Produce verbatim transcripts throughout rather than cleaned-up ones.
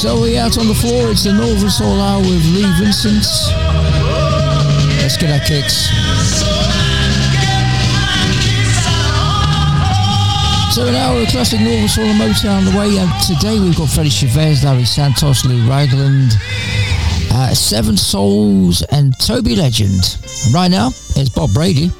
Soli out on the floor. It's the Northern Soul Hour with Lee Vincent. Let's get our kicks. So an hour of classic Northern Soul and Motown on the way. And today we've got Freddy Chavez, Larry Santos, Lou Ragland, uh, Seven Souls and Toby Legend. And right now, it's Bob Brady.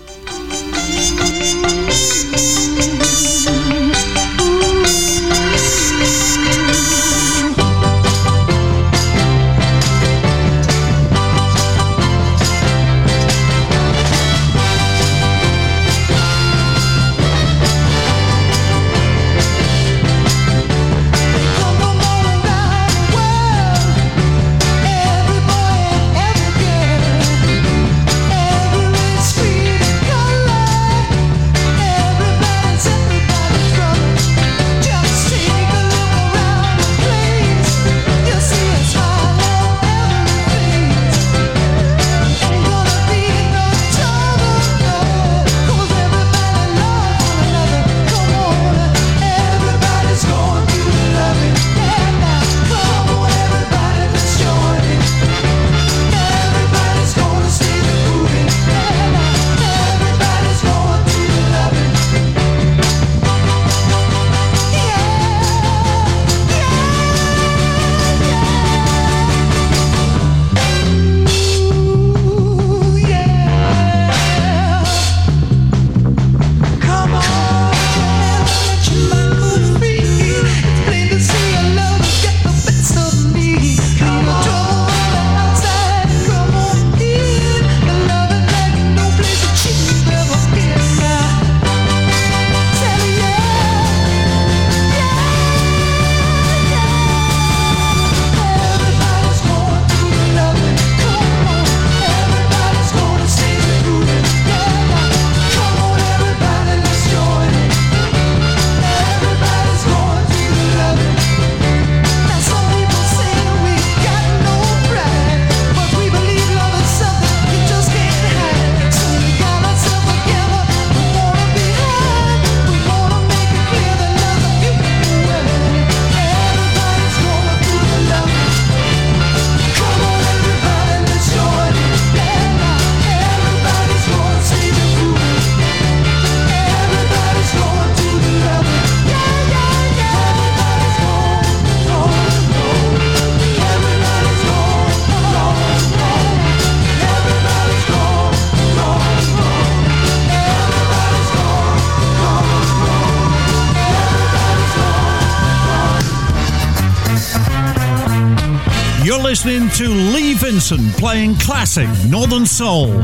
Listening to Lee Vincent playing classic Northern Soul.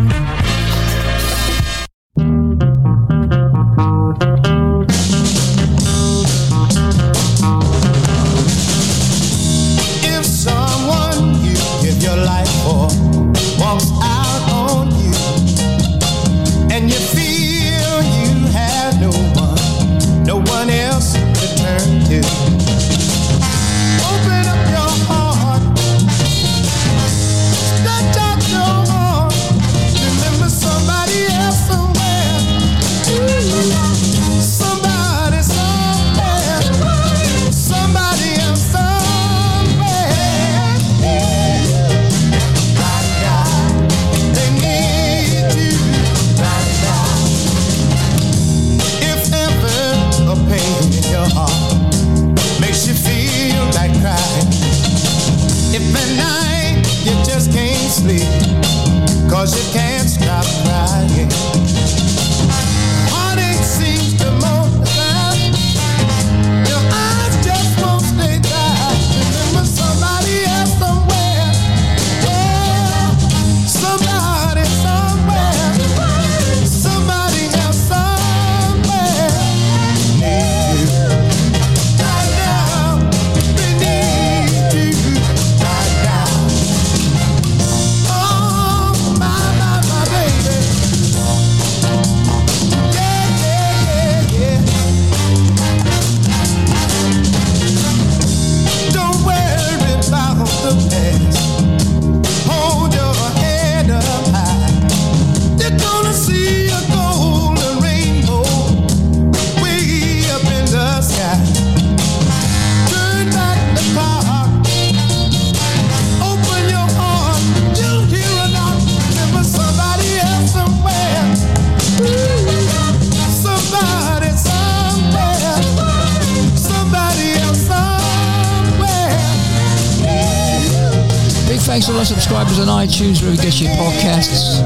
thanks to all our subscribers on iTunes, where we get your podcasts.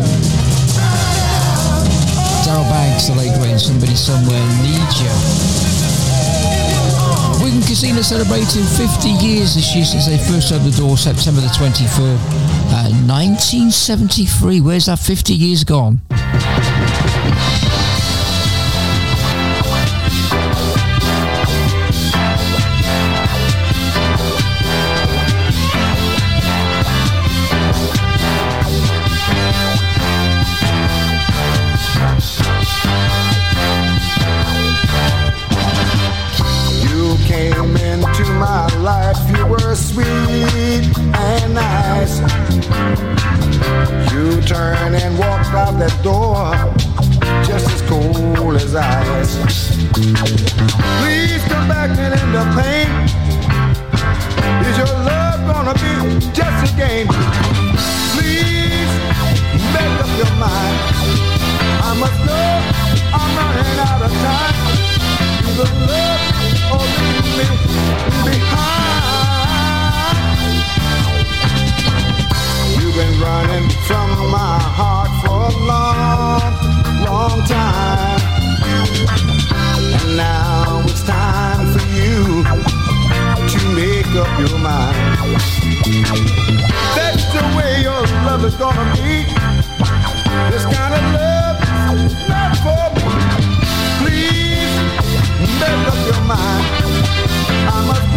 Darryl Banks, the late great, Somebody Somewhere Needs You. Wigan Casino celebrating fifty years this year since they first opened the door, September the twenty-third, uh, nineteen seventy-three. Where's that fifty years gone? I'm a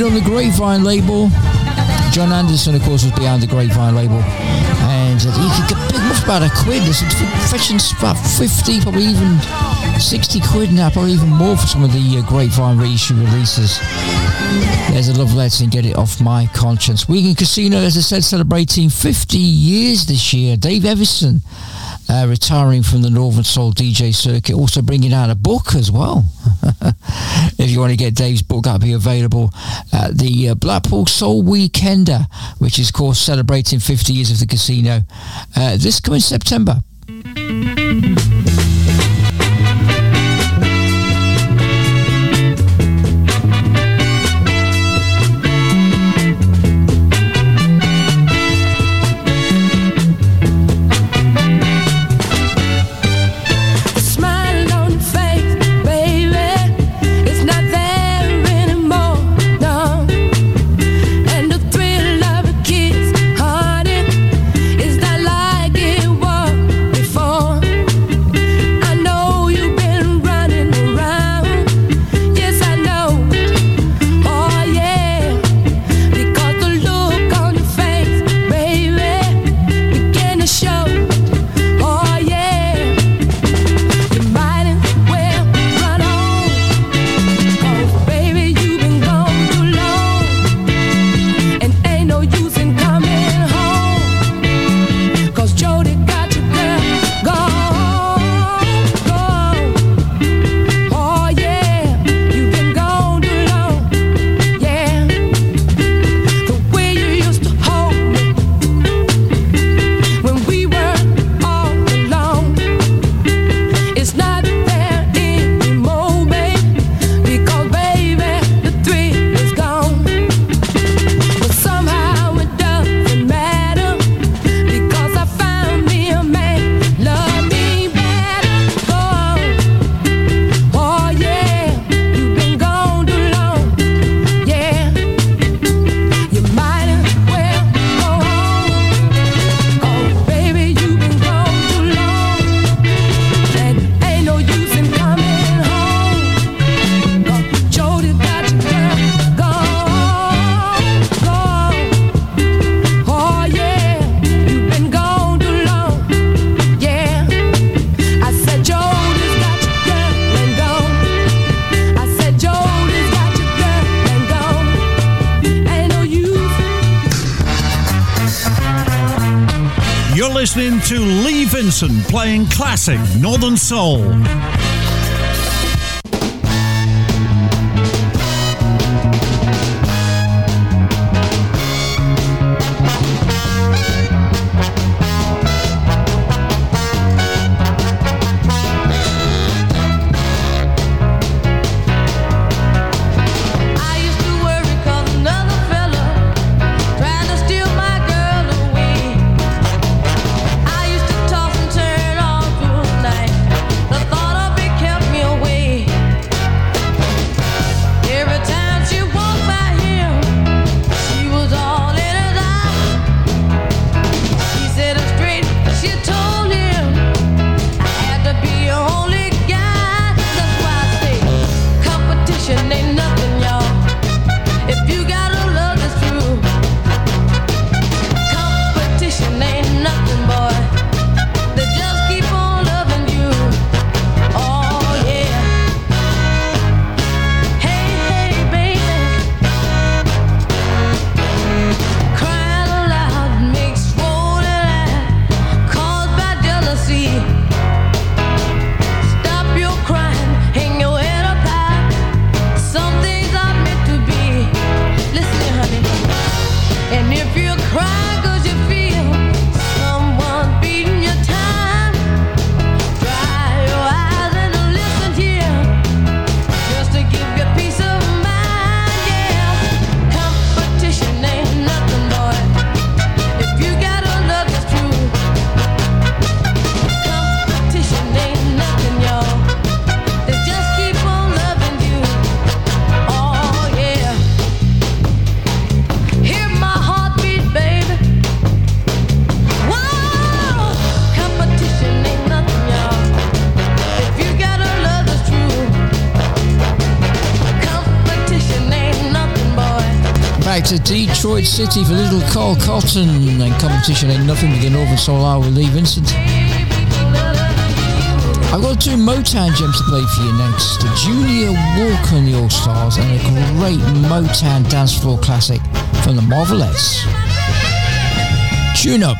On the Grapevine label. John Anderson, of course, was behind the Grapevine label, and he could get big, much about a quid. It's fetching about fifty, probably even sixty quid now, probably even more for some of the uh, Grapevine reissue releases. There's a love letter and get it off my conscience. Wigan Casino, as I said, celebrating fifty years this year. Dave Evison uh, retiring from the Northern Soul D J circuit, also bringing out a book as well. If you want to get Dave's book, that'll be available at the uh, Blackpool Soul Weekender, which is, of course, celebrating fifty years of the casino. Uh, this coming September. Listening to Lee Vinson playing classic Northern Soul. Thought of back to Detroit City for Little Carl Cotton and competition ain't nothing to get Northern Soul Hour with Lee Vincent. I've got two Motown gems to play for you next. The Junior Walker and the All Stars and a great Motown dance floor classic from the Marvelettes. Tune up.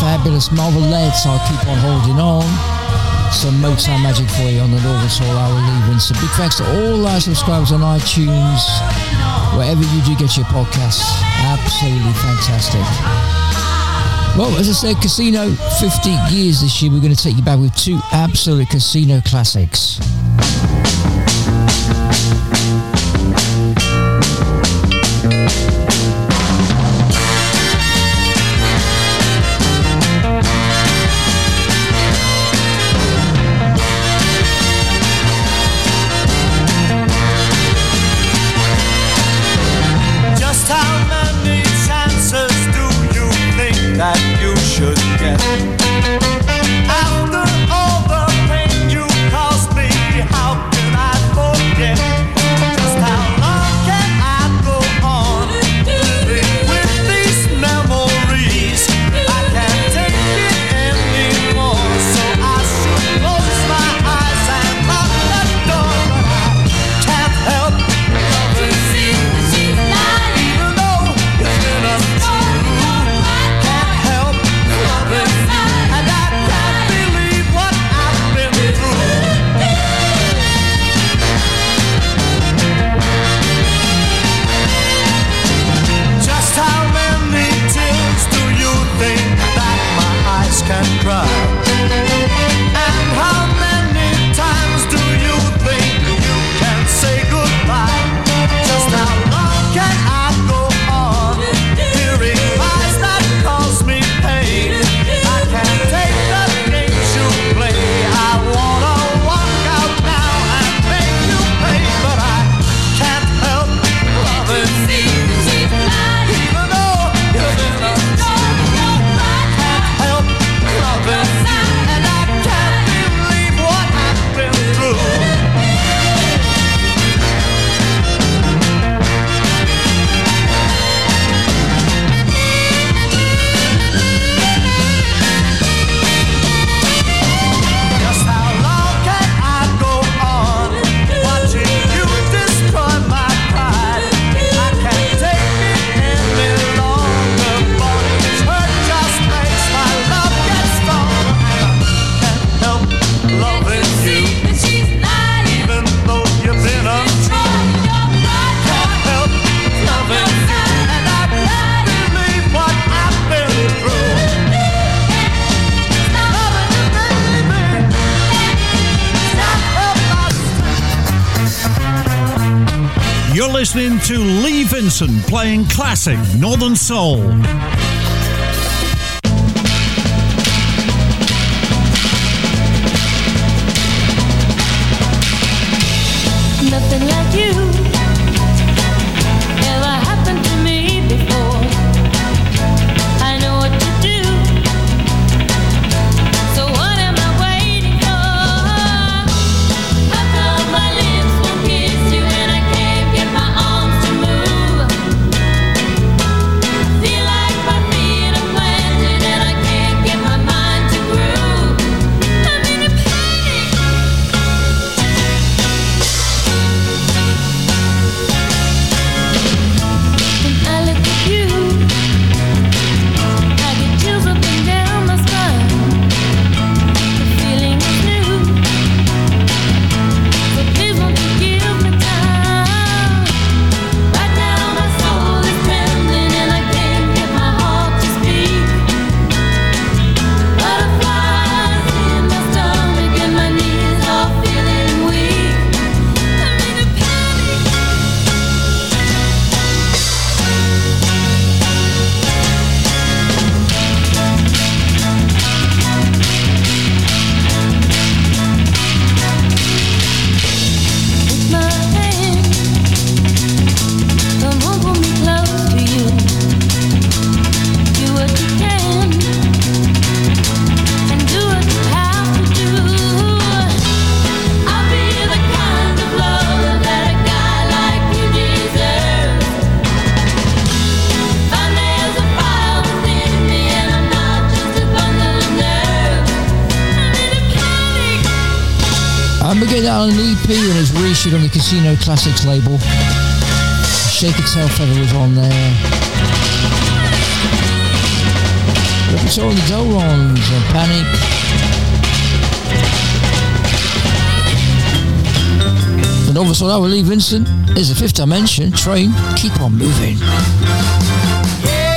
fabulous Marvelettes, I'll Keep On Holding On. Some Motown magic for you on the Northern Soul Hour, Lee Vincent. Big thanks to all our subscribers on iTunes, wherever you do get your podcasts. Absolutely fantastic. Well, as I said, Casino fifty years this year. We're going to take you back with two absolute Casino classics. Listening to Lee Vincent playing classic Northern Soul. Nothing like you ever happened to me before. I know what to do, so what am I waiting for? I thought my lips would kiss you and I on the Casino Classics label. Shake It Tail Feather was on there. We saw the Do-Rons and Panic. The Northern Soul Hour, Lee Vincent, is the Fifth Dimension, Train, Keep on Moving. Keep on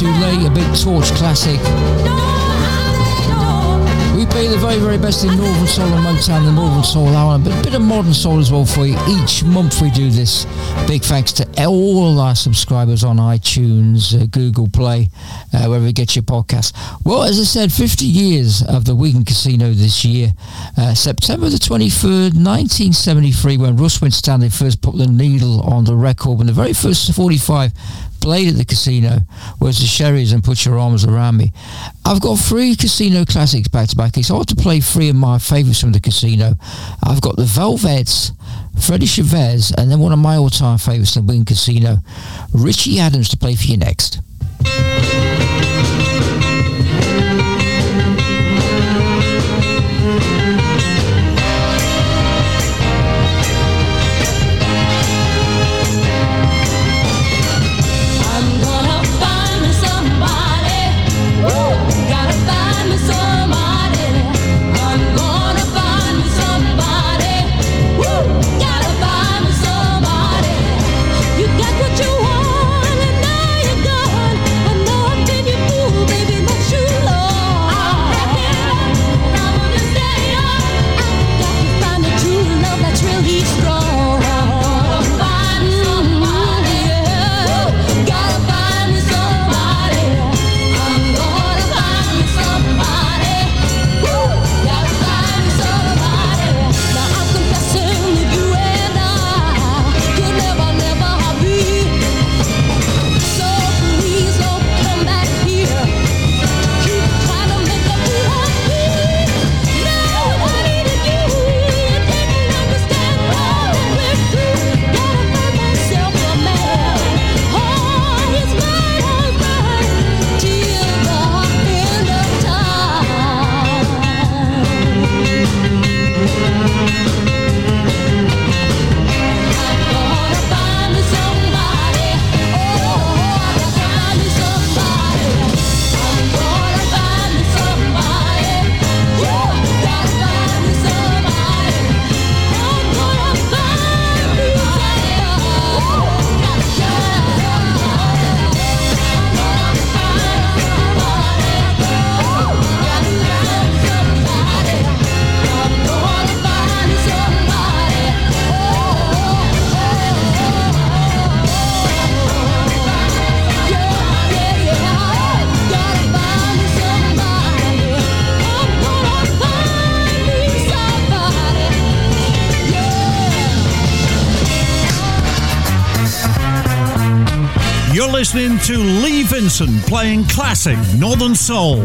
to Lee, a big torch classic. We play the very, very best in Northern Soul and Motown, the Northern Soul Hour, but a bit of Modern Soul as well for you. Each month we do this. Big thanks to all our subscribers on iTunes, uh, Google Play, uh, wherever you get your podcasts. Well, as I said, fifty years of the Wigan Casino this year. Uh, September the twenty-third, nineteen seventy-three, when Russ Winstanley first put the needle on the record, when the very first forty-five played at the casino was the Sherry's and Put Your Arms Around Me. I've got three casino classics back to back. It's hard to play three of my favourites from the casino. I've got the Velvets, Freddy Chavez, and then one of my all-time favourites in the Wigan Casino, Richie Adams, to play for you next. Listening to Lee Vincent playing classic Northern Soul.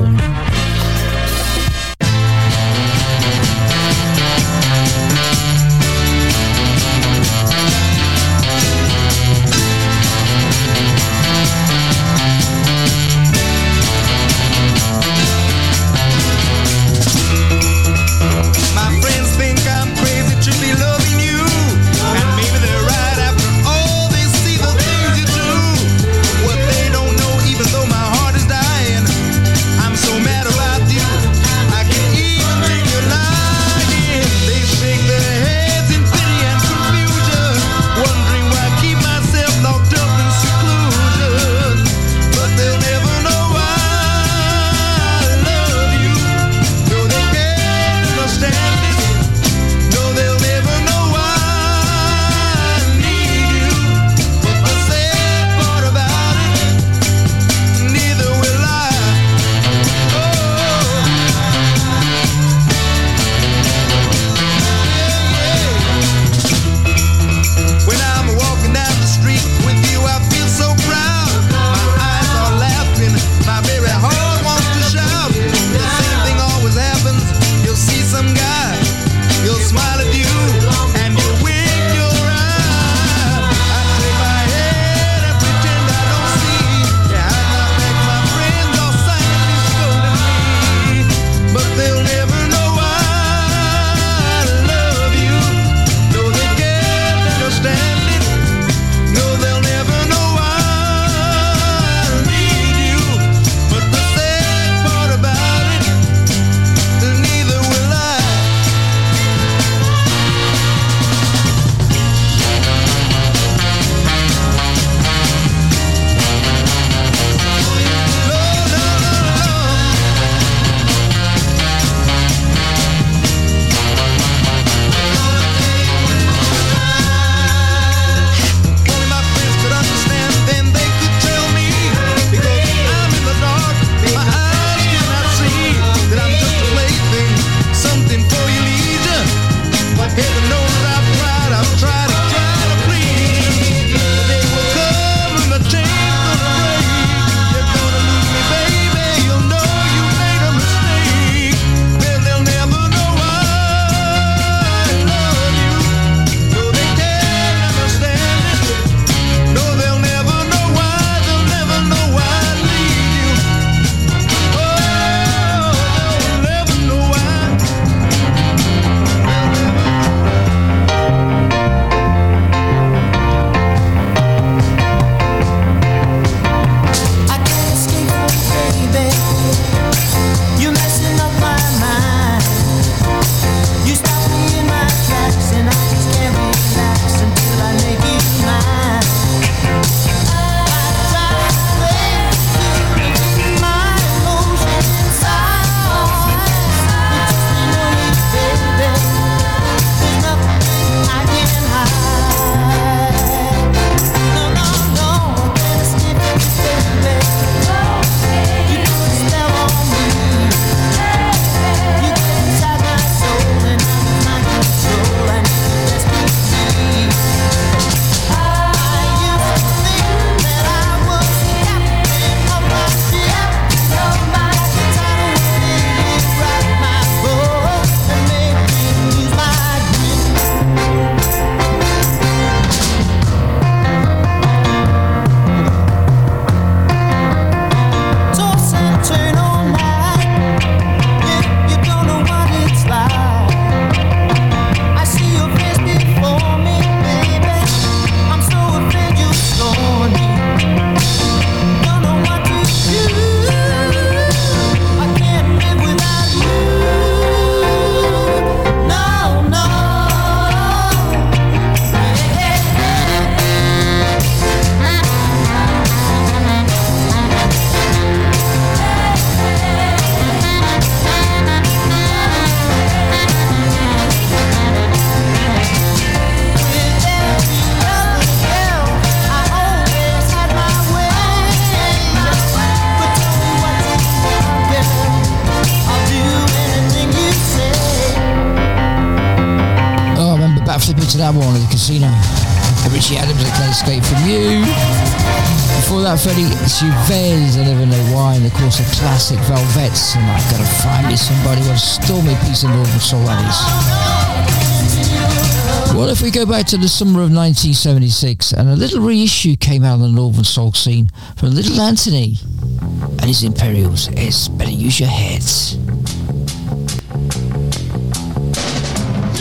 Matter Seven Hour at the Casino. Richie Adams at Play Escape From You. Before that, Freddy Chavez, I Never Know Why, and of course the classic Velvettes, and I've Gotta Find Me Somebody, what a stormy piece of Northern soul that is. Well, if we go back to the summer of nineteen seventy-six, and a little reissue came out on the Northern soul scene from Little Anthony and his Imperials. It's Better Use Your Heads.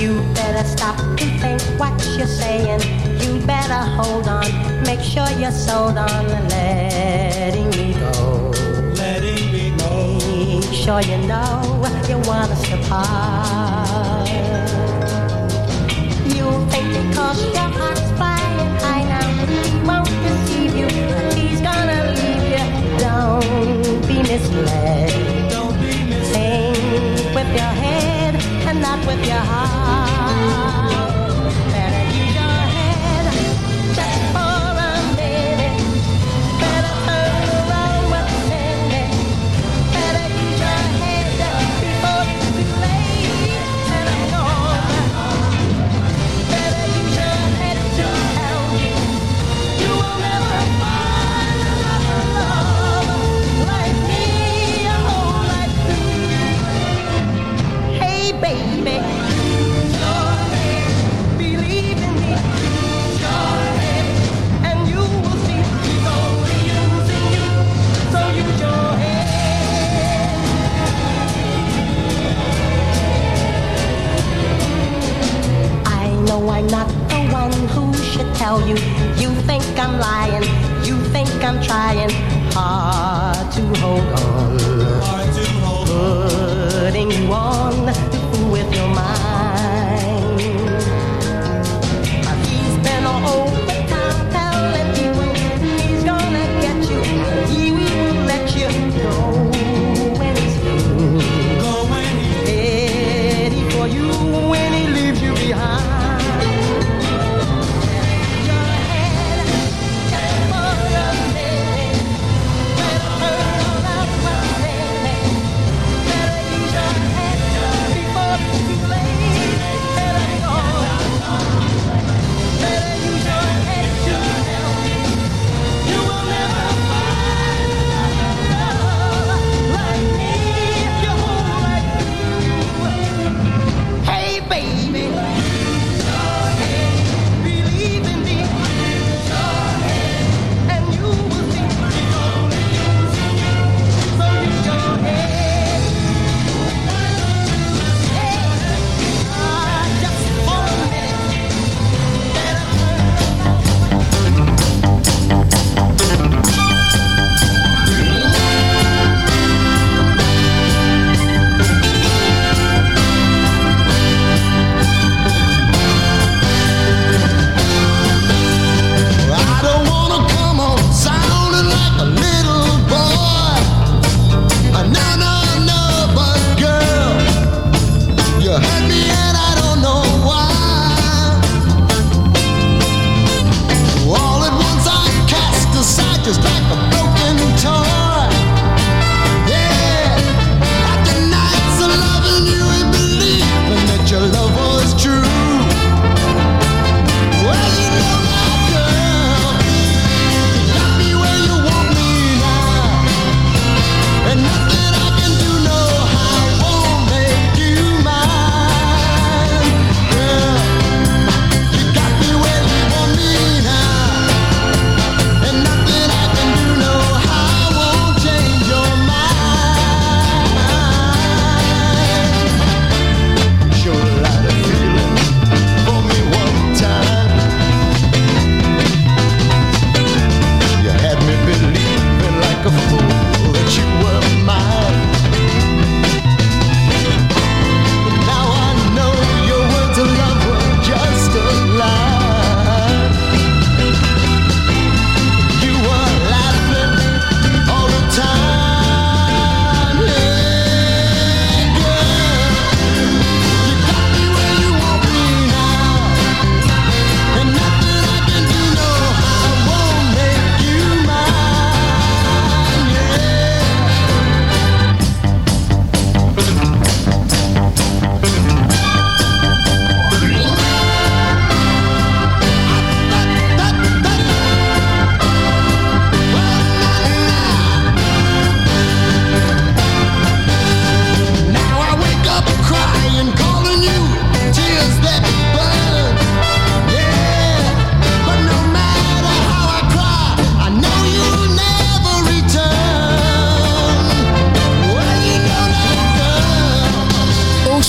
You better stop and think what you're saying. You better hold on. Make sure you're sold on letting me go. Letting me go. Make sure you know you want us to part. You think because your heart's flying high now, he won't deceive you. He's gonna leave you. Don't be misled. Don't be misled. Think with your head and not with your heart. I'm not the one who should tell you. You think I'm lying. You think I'm trying hard to hold on. Hard to hold on. Putting you on with your mind. He's been all over town telling people he's gonna get you. He will let you go when he's through. Go when he's ready for you when he leaves you behind. Well,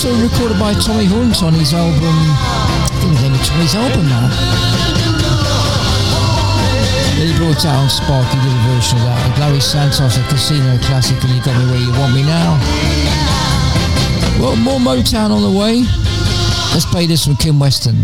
also recorded by Tommy Hunt on his album, I think it was on his album now. He brought out Sparky, did a version of that. Larry Santos, a Casino classic, and You Got Me Where You Want Me Now. Well, more Motown on the way. Let's play this from Kim Weston.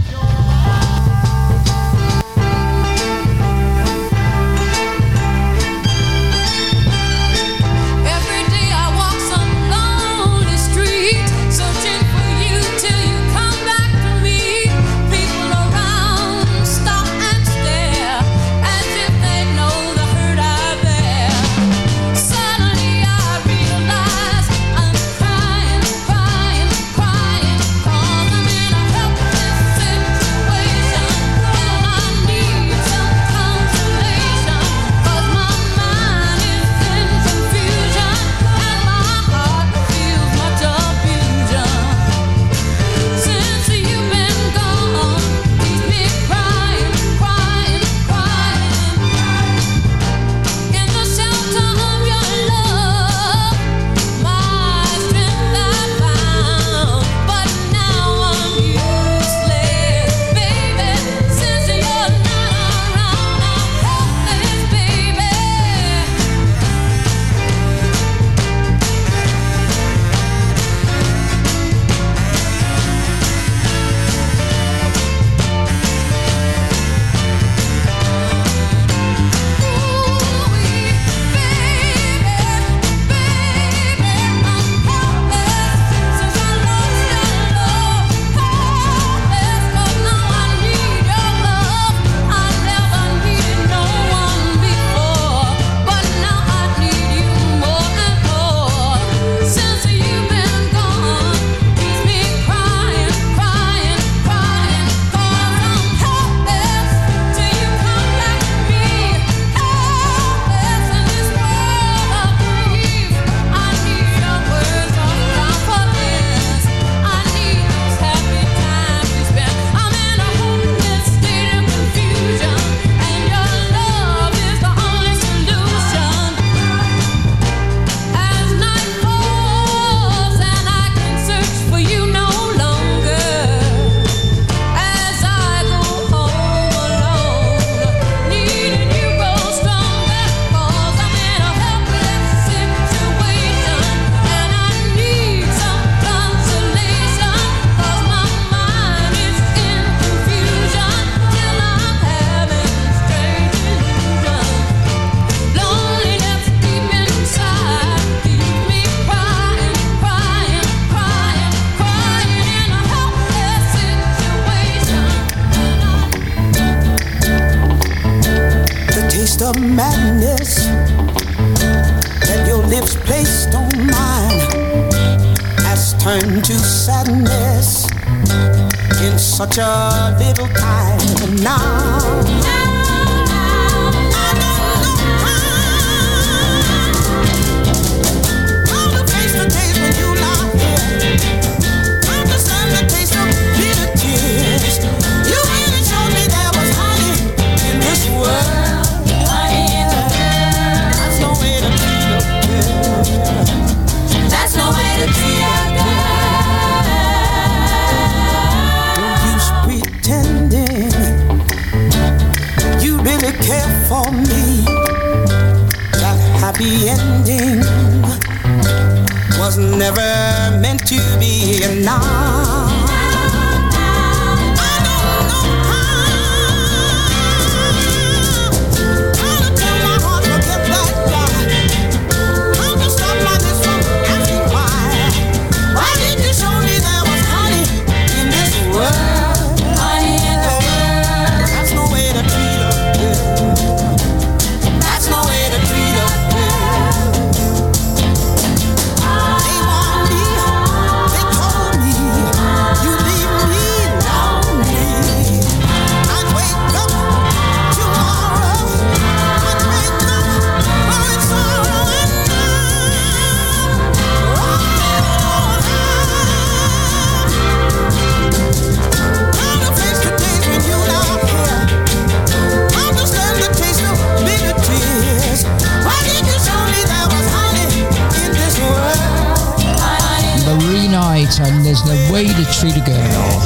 to treat a girl.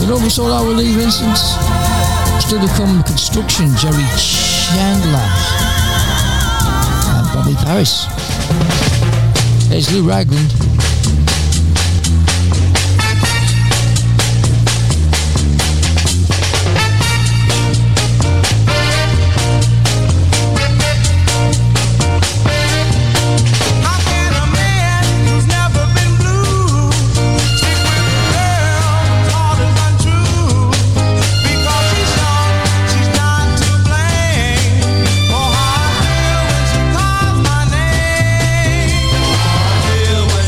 The Northern Soul Hour, Lee Vincent, Still to Come, Construction, Jerry Chandler, and Bobby Paris. There's Lou Ragland.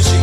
She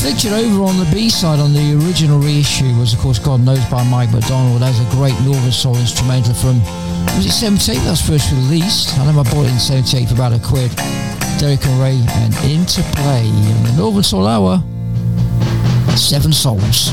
Featured over on the B-side on the original reissue was, of course, God Knows by Mike McDonald. That was a great Northern soul instrumental from, was it seventy-eight? That was first released. I know I bought it in seventy-eight for about a quid. Derek and Ray and Interplay on the Northern Soul Hour. Seven Souls.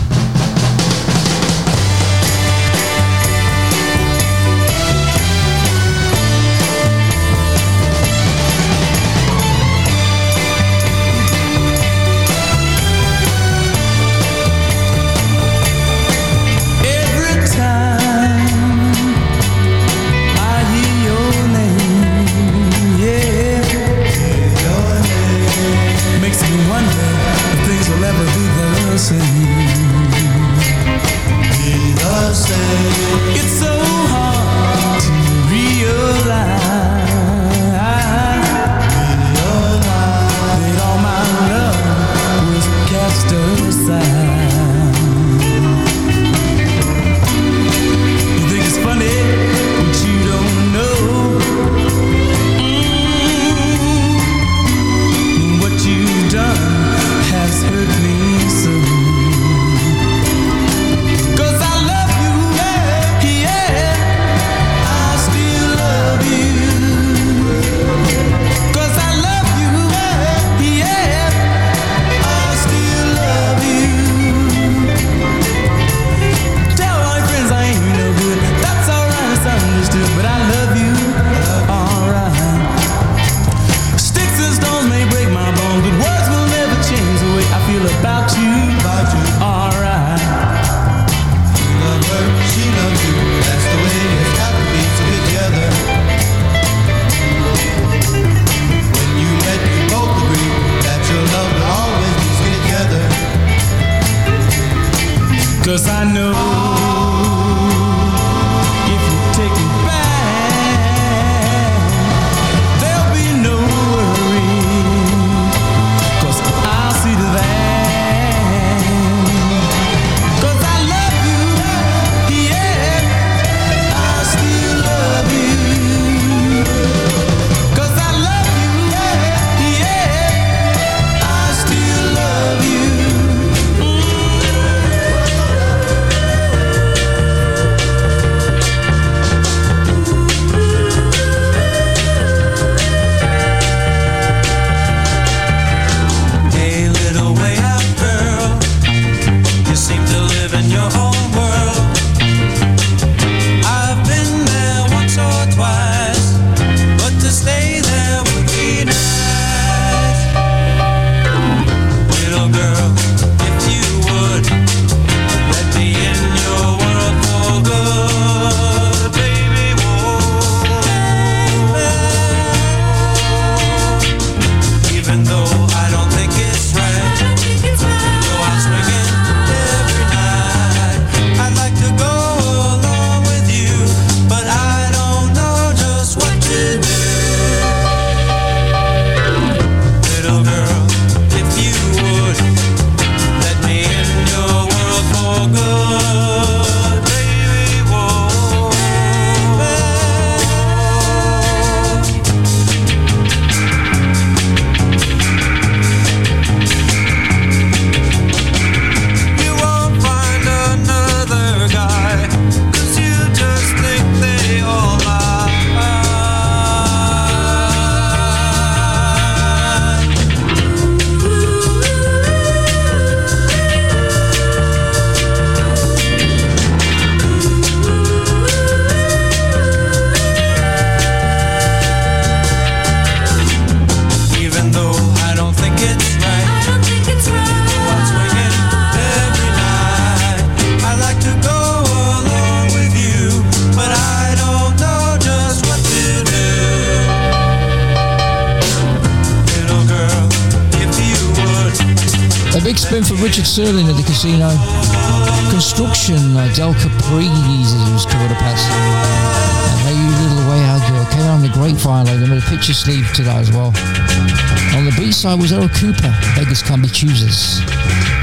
Richard Sterling at the casino. Construction, uh, Del Capri's as it was called up as. And Hey You Little Way Out Girl came on the Grapevine and made a picture sleeve to that as well. On the B side was Earl Cooper, Beggars Can Be Choosers.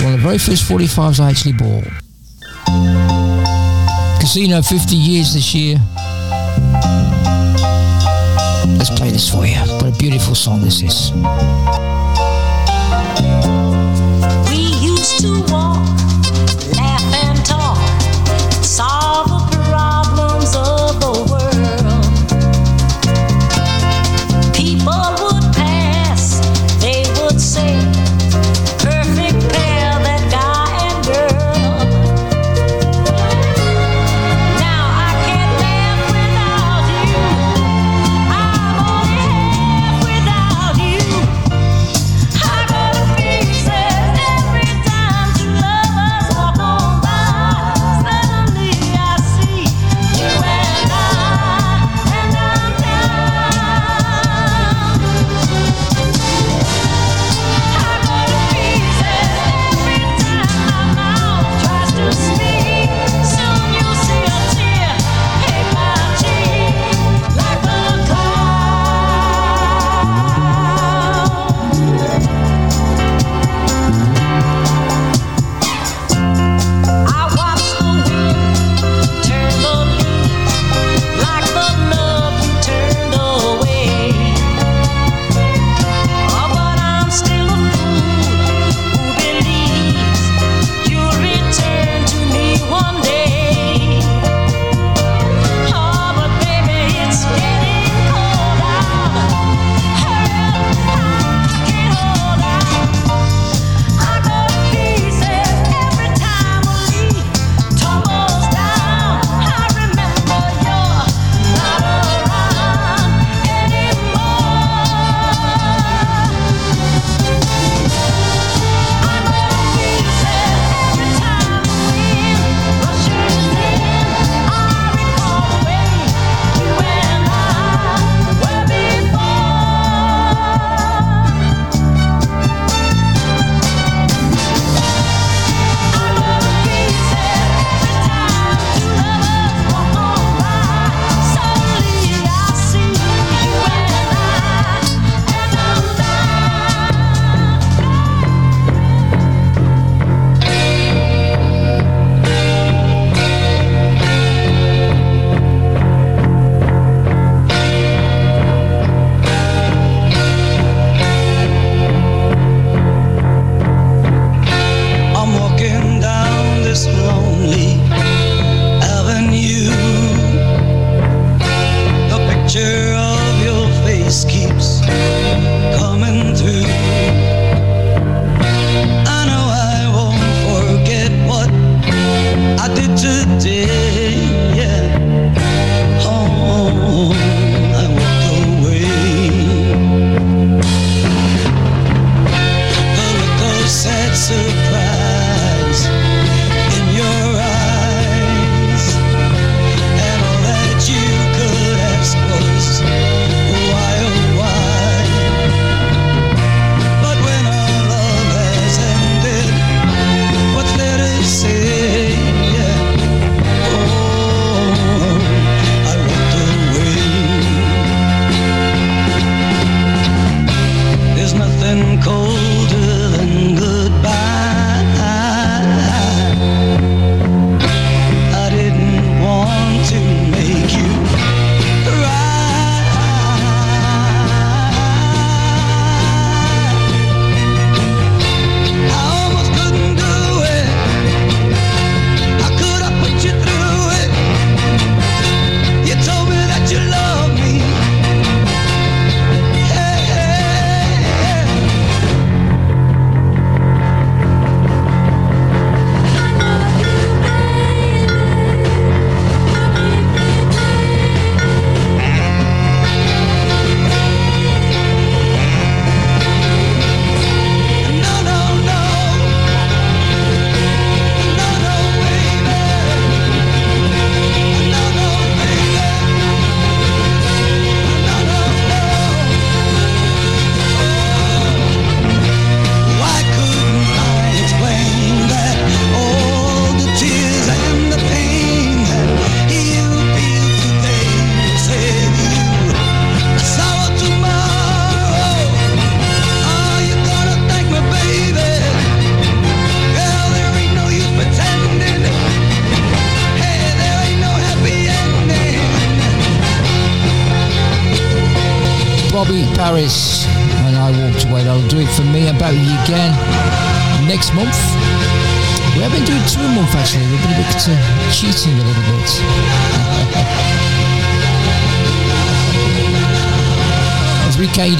One of the very first forty-fives I actually bought. Casino fifty years this year. Let's play this for you. What a beautiful song this is. We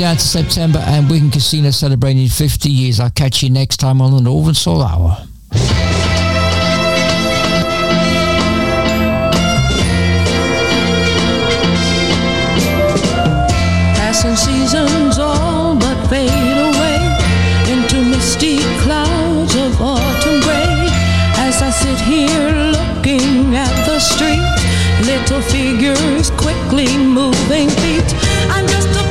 Down to September, and Wigan Casino celebrating fifty years. I'll catch you next time on the Northern Soul Hour. Passing seasons all but fade away into misty clouds of autumn gray. As I sit here looking at the street, little figures quickly moving feet. I'm just a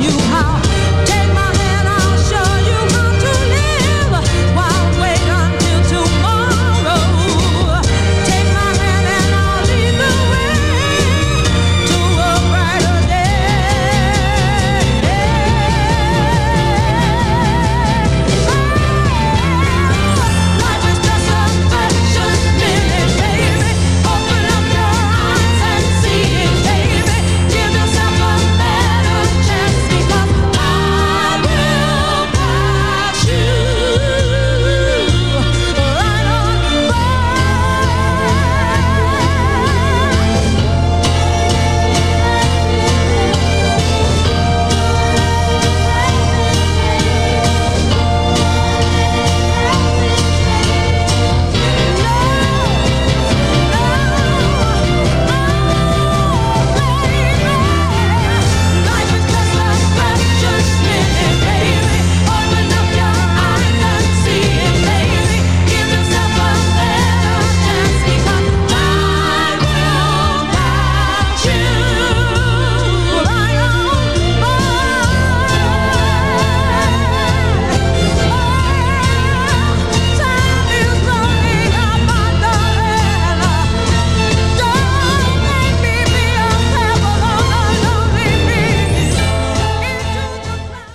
you